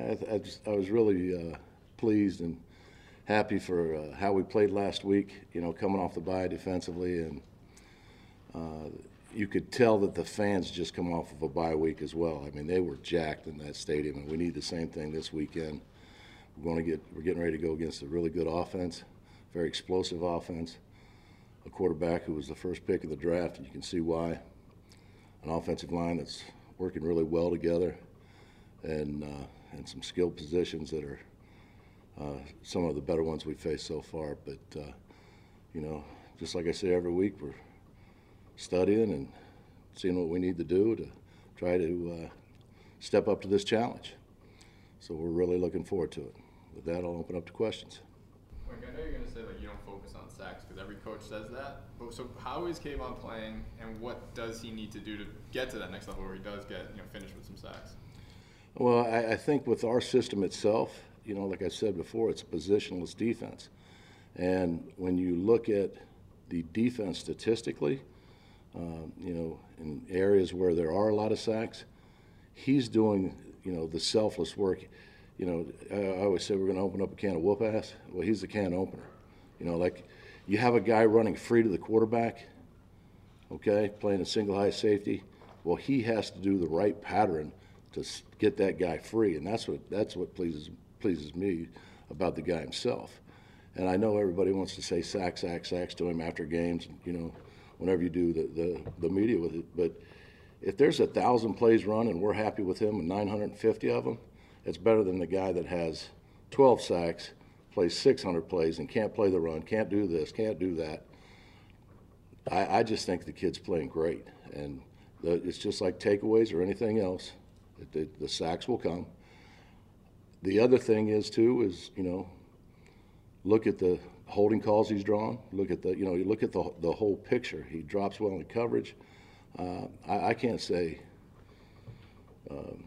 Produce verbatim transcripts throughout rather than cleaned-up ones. I, I, just, I was really uh, pleased and happy for uh, how we played last week, you know, coming off the bye defensively. And uh, you could tell that the fans just come off of a bye week as well. I mean, they were jacked in that stadium, and we need the same thing this weekend. We're going to get, we're getting ready to go against a really good offense, very explosive offense, a quarterback who was the first pick of the draft, and you can see why, an offensive line that's working really well together, and uh, and some skilled positions that are uh, some of the better ones we've faced so far. But, uh, you know, just like I say every week, we're studying and seeing what we need to do to try to uh, step up to this challenge. So we're really looking forward to it. With that, I'll open up to questions. Mike, I know you're going to say that you don't focus on sacks because every coach says that. But so how is Kayvon playing, and what does he need to do to get to that next level where he does get, you know, finished with some sacks? Well, I, I think with our system itself, you know, like I said before, it's a positionless defense. And when you look at the defense statistically, um, you know, in areas where there are a lot of sacks, he's doing, you know, the selfless work. You know, I, I always say we're going to open up a can of whoop-ass. Well, he's the can opener. You know, like you have a guy running free to the quarterback, okay, playing a single high safety. Well, he has to do the right pattern to get that guy free, and that's what that's what pleases pleases me about the guy himself. And I know everybody wants to say sack, sack, sacks to him after games, you know, whenever you do the, the, the media with it. But if there's a thousand plays run and we're happy with him and nine hundred fifty of them, it's better than the guy that has twelve sacks, plays six hundred plays, and can't play the run, can't do this, can't do that. I, I just think the kid's playing great, and the, it's just like takeaways or anything else. The, the sacks will come. The other thing is, too, is, you know, look at the holding calls he's drawn. Look at the, you know, you look at the the whole picture. He drops well in coverage. Uh, I, I can't say um,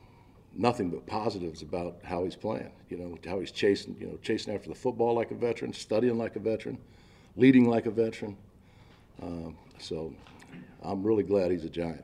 nothing but positives about how he's playing, you know, how he's chasing, you know, chasing after the football like a veteran, studying like a veteran, leading like a veteran. Um, so I'm really glad he's a Giant.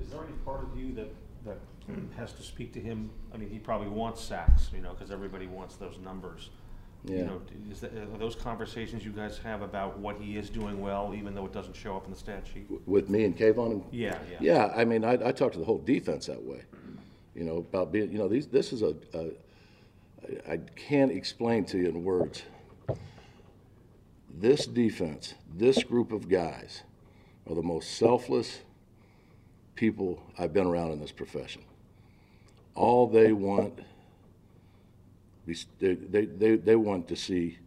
Is there any part of you that, that has to speak to him? I mean, he probably wants sacks, you know, because everybody wants those numbers. Yeah. You know, is that, are those conversations you guys have about what he is doing well, even though it doesn't show up in the stat sheet? With me and Kayvon? Yeah, yeah. Yeah, I mean, I, I talk to the whole defense that way, you know, about being, you know, these, this is a, a, I can't explain to you in words. This defense, this group of guys are the most selfless people I've been around in this profession. All they want, they, they, they want to see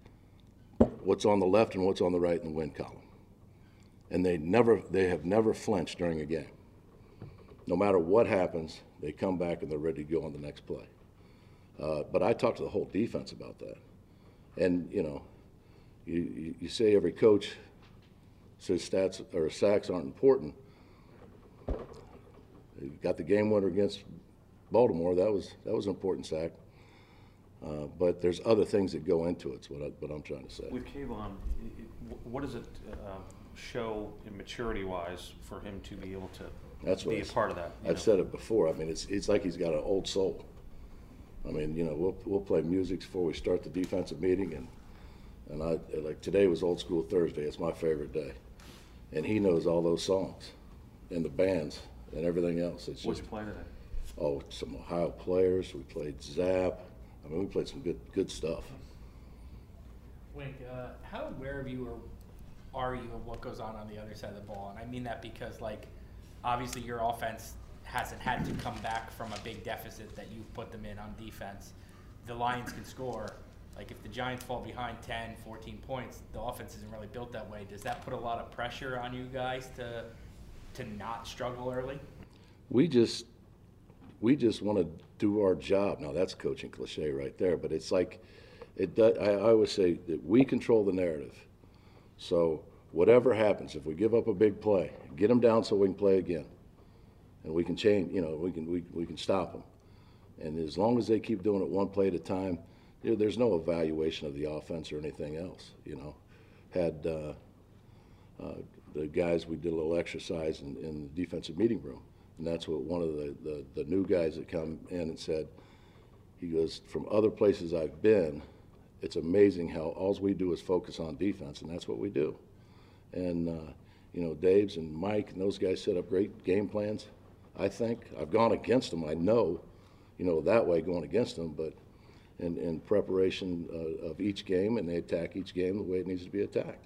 what's on the left and what's on the right in the win column. And they never, they have never flinched during a game. No matter what happens, they come back and they're ready to go on the next play. Uh, but I talk to the whole defense about that. And, you know, you, you say every coach says stats or sacks aren't important. They've got the game winner against Baltimore, that was that was an important sack. Uh, but there's other things that go into it, is what, I, what I'm trying to say. With Kayvon, what does it uh, show in maturity-wise for him to be able to That's be a part of that? I've know? said it before. I mean, it's it's like he's got an old soul. I mean, you know, we'll we'll play music before we start the defensive meeting, and and I like today was Old School Thursday. It's my favorite day, and he knows all those songs, and the bands, and everything else. It's What'd just, you play today? Oh, some Ohio players. We played Zap. I mean, we played some good good stuff. Wink, uh, how aware of you or are you of what goes on on the other side of the ball? And I mean that because, like, obviously your offense hasn't had to come back from a big deficit that you've put them in on defense. The Lions can score. Like, if the Giants fall behind ten, fourteen points, the offense isn't really built that way. Does that put a lot of pressure on you guys to to not struggle early? We just we just want to do our job. Now, that's coaching cliche right there, but it's like it does, I, I always say that we control the narrative. So whatever happens, if we give up a big play, get them down so we can play again. And we can change, you know, we can we, we can stop them. And as long as they keep doing it one play at a time, you know, there's no evaluation of the offense or anything else, you know. Had uh, uh, the guys, we did a little exercise in, in the defensive meeting room, and that's what one of the, the, the new guys that come in and said, he goes, from other places I've been, it's amazing how all we do is focus on defense, and that's what we do. And, uh, you know, Dave's and Mike and those guys set up great game plans. I think I've gone against them. I know, you know, that way going against them, but in, in preparation uh, of each game, and they attack each game the way it needs to be attacked.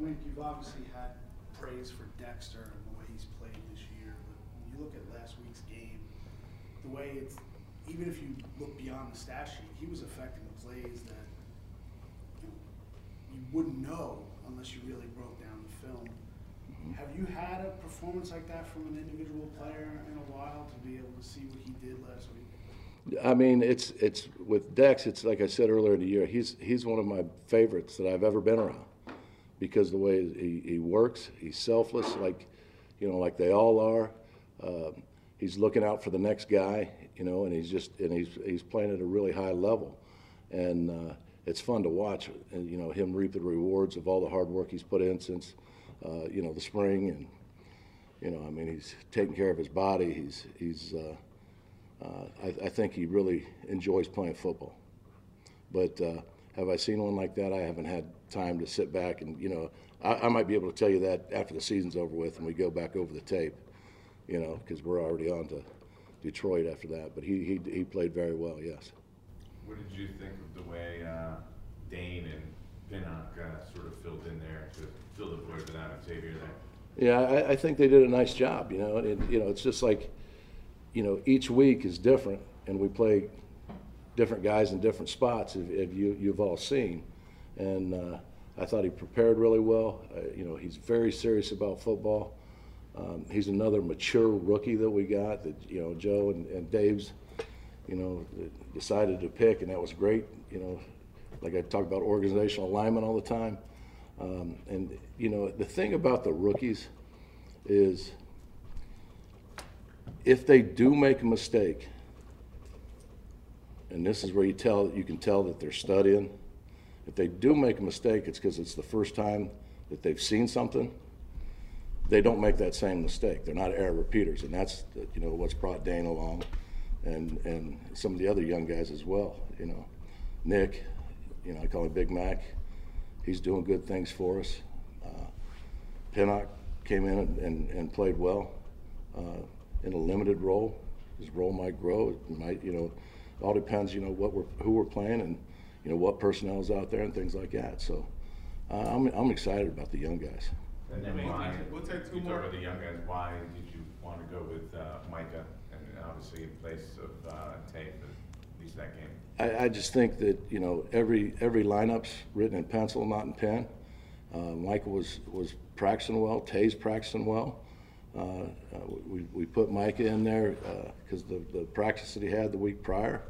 Wink, you've obviously had praise for Dexter and the way he's played this year, but when you look at last week's game, the way it's, even if you look beyond the stat sheet, he was affecting the plays that you, you wouldn't know unless you really broke down the film. Have you had a performance like that from an individual player in a while to be able to see what he did last week? I mean, it's it's with Dex, it's like I said earlier in the year, he's he's one of my favorites that I've ever been around. Because the way he, he works, he's selfless, like, you know, like they all are. Uh, he's looking out for the next guy, you know, and he's just and he's he's playing at a really high level, and uh, it's fun to watch. And you know, him reap the rewards of all the hard work he's put in since, uh, you know, the spring, and you know, I mean, he's taking care of his body. He's he's uh, uh, I, I think he really enjoys playing football, but. Uh, Have I seen one like that? I haven't had time to sit back and, you know, I, I might be able to tell you that after the season's over with and we go back over the tape, you know, because we're already on to Detroit after that. But he, he he played very well, yes. What did you think of the way uh, Dane and Pinnock uh, sort of filled in there to fill the void without Xavier there? Yeah, I, I think they did a nice job, you know. And it, you know, it's just like, you know, each week is different and we play – different guys in different spots, if, if you, you've all seen. And uh, I thought he prepared really well. Uh, you know, he's very serious about football. Um, he's another mature rookie that we got that, you know, Joe and, and Dave's, you know, decided to pick, and that was great. You know, like I talk about organizational alignment all the time. Um, and, you know, the thing about the rookies is if they do make a mistake, and this is where you tell you can tell that they're studying. If they do make a mistake, it's because it's the first time that they've seen something. They don't make that same mistake. They're not error repeaters, and that's you know what's brought Dane along, and and some of the other young guys as well. You know, Nick, you know I call him Big Mac. He's doing good things for us. Uh, Pinnock came in and, and, and played well uh, in a limited role. His role might grow. It might you know. It all depends, you know, what we're, who we're playing and, you know, what personnel is out there and things like that. So uh, I'm I'm excited about the young guys. And then why, we'll take two you more. Talk about the young guys. Why did you want to go with uh, Micah and uh, obviously in place of uh, Tay for at least that game? I, I just think that, you know, every every lineup's written in pencil, not in pen. Uh, Micah was, was practicing well. Tay's practicing well. Uh, uh, we, we put Micah in there because uh, the, the practice that he had the week prior.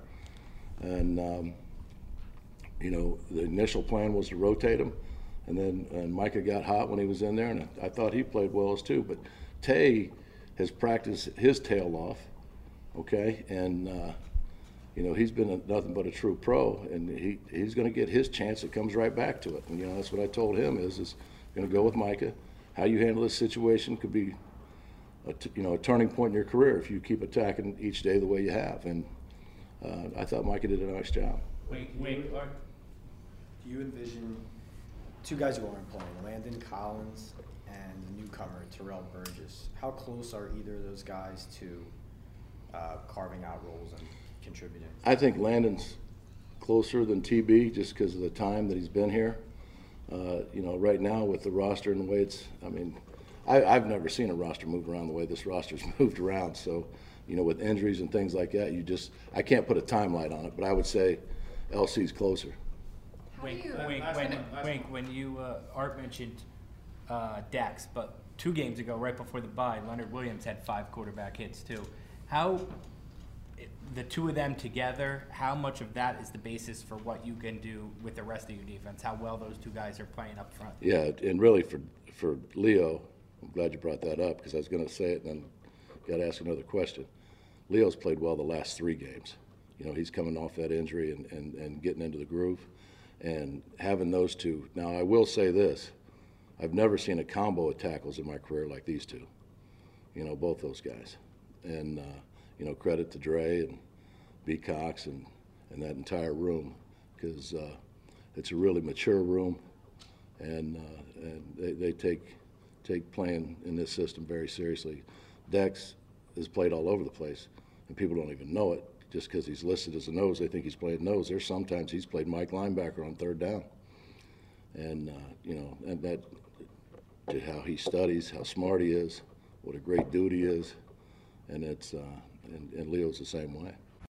And, um, you know, the initial plan was to rotate him. And then and Micah got hot when he was in there, and I thought he played well as too. But Tay has practiced his tail off, okay? And, uh, you know, he's been a, nothing but a true pro, and he, he's going to get his chance. It comes right back to it. And, you know, that's what I told him is, is going to go with Micah. How you handle this situation could be, a t you know, a turning point in your career if you keep attacking each day the way you have. And uh, I thought Micah did a nice job. Wait, wait, Clark, do you envision two guys who aren't playing, Landon Collins and the newcomer, Terrell Burgess. How close are either of those guys to uh, carving out roles and contributing? I think Landon's closer than T B just because of the time that he's been here. Uh, you know, right now with the roster and the way it's, I mean, I, I've never seen a roster move around the way this roster's moved around. So, you know, with injuries and things like that, you just, I can't put a timeline on it, but I would say L C's closer. Wink, wink, wink, wink, when you, uh, Art mentioned uh, Dax, but two games ago, right before the bye, Leonard Williams had five quarterback hits too. How, the two of them together, how much of that is the basis for what you can do with the rest of your defense, how well those two guys are playing up front? Yeah, and really for, for Leo, I'm glad you brought that up because I was going to say it and then got to ask another question. Leo's played well the last three games. You know, he's coming off that injury and, and, and getting into the groove. And having those two. Now, I will say this. I've never seen a combo of tackles in my career like these two, you know, both those guys. And, uh, you know, credit to Dre and B. Cox and, and that entire room because uh, it's a really mature room and, uh, and they, they take, take playing in this system very seriously. Dex is played all over the place and people don't even know it. Just because he's listed as a nose, they think he's played nose. There's sometimes he's played Mike linebacker on third down, and uh, you know, and that how he studies, how smart he is, what a great dude he is, and it's uh, and, and Leo's the same way.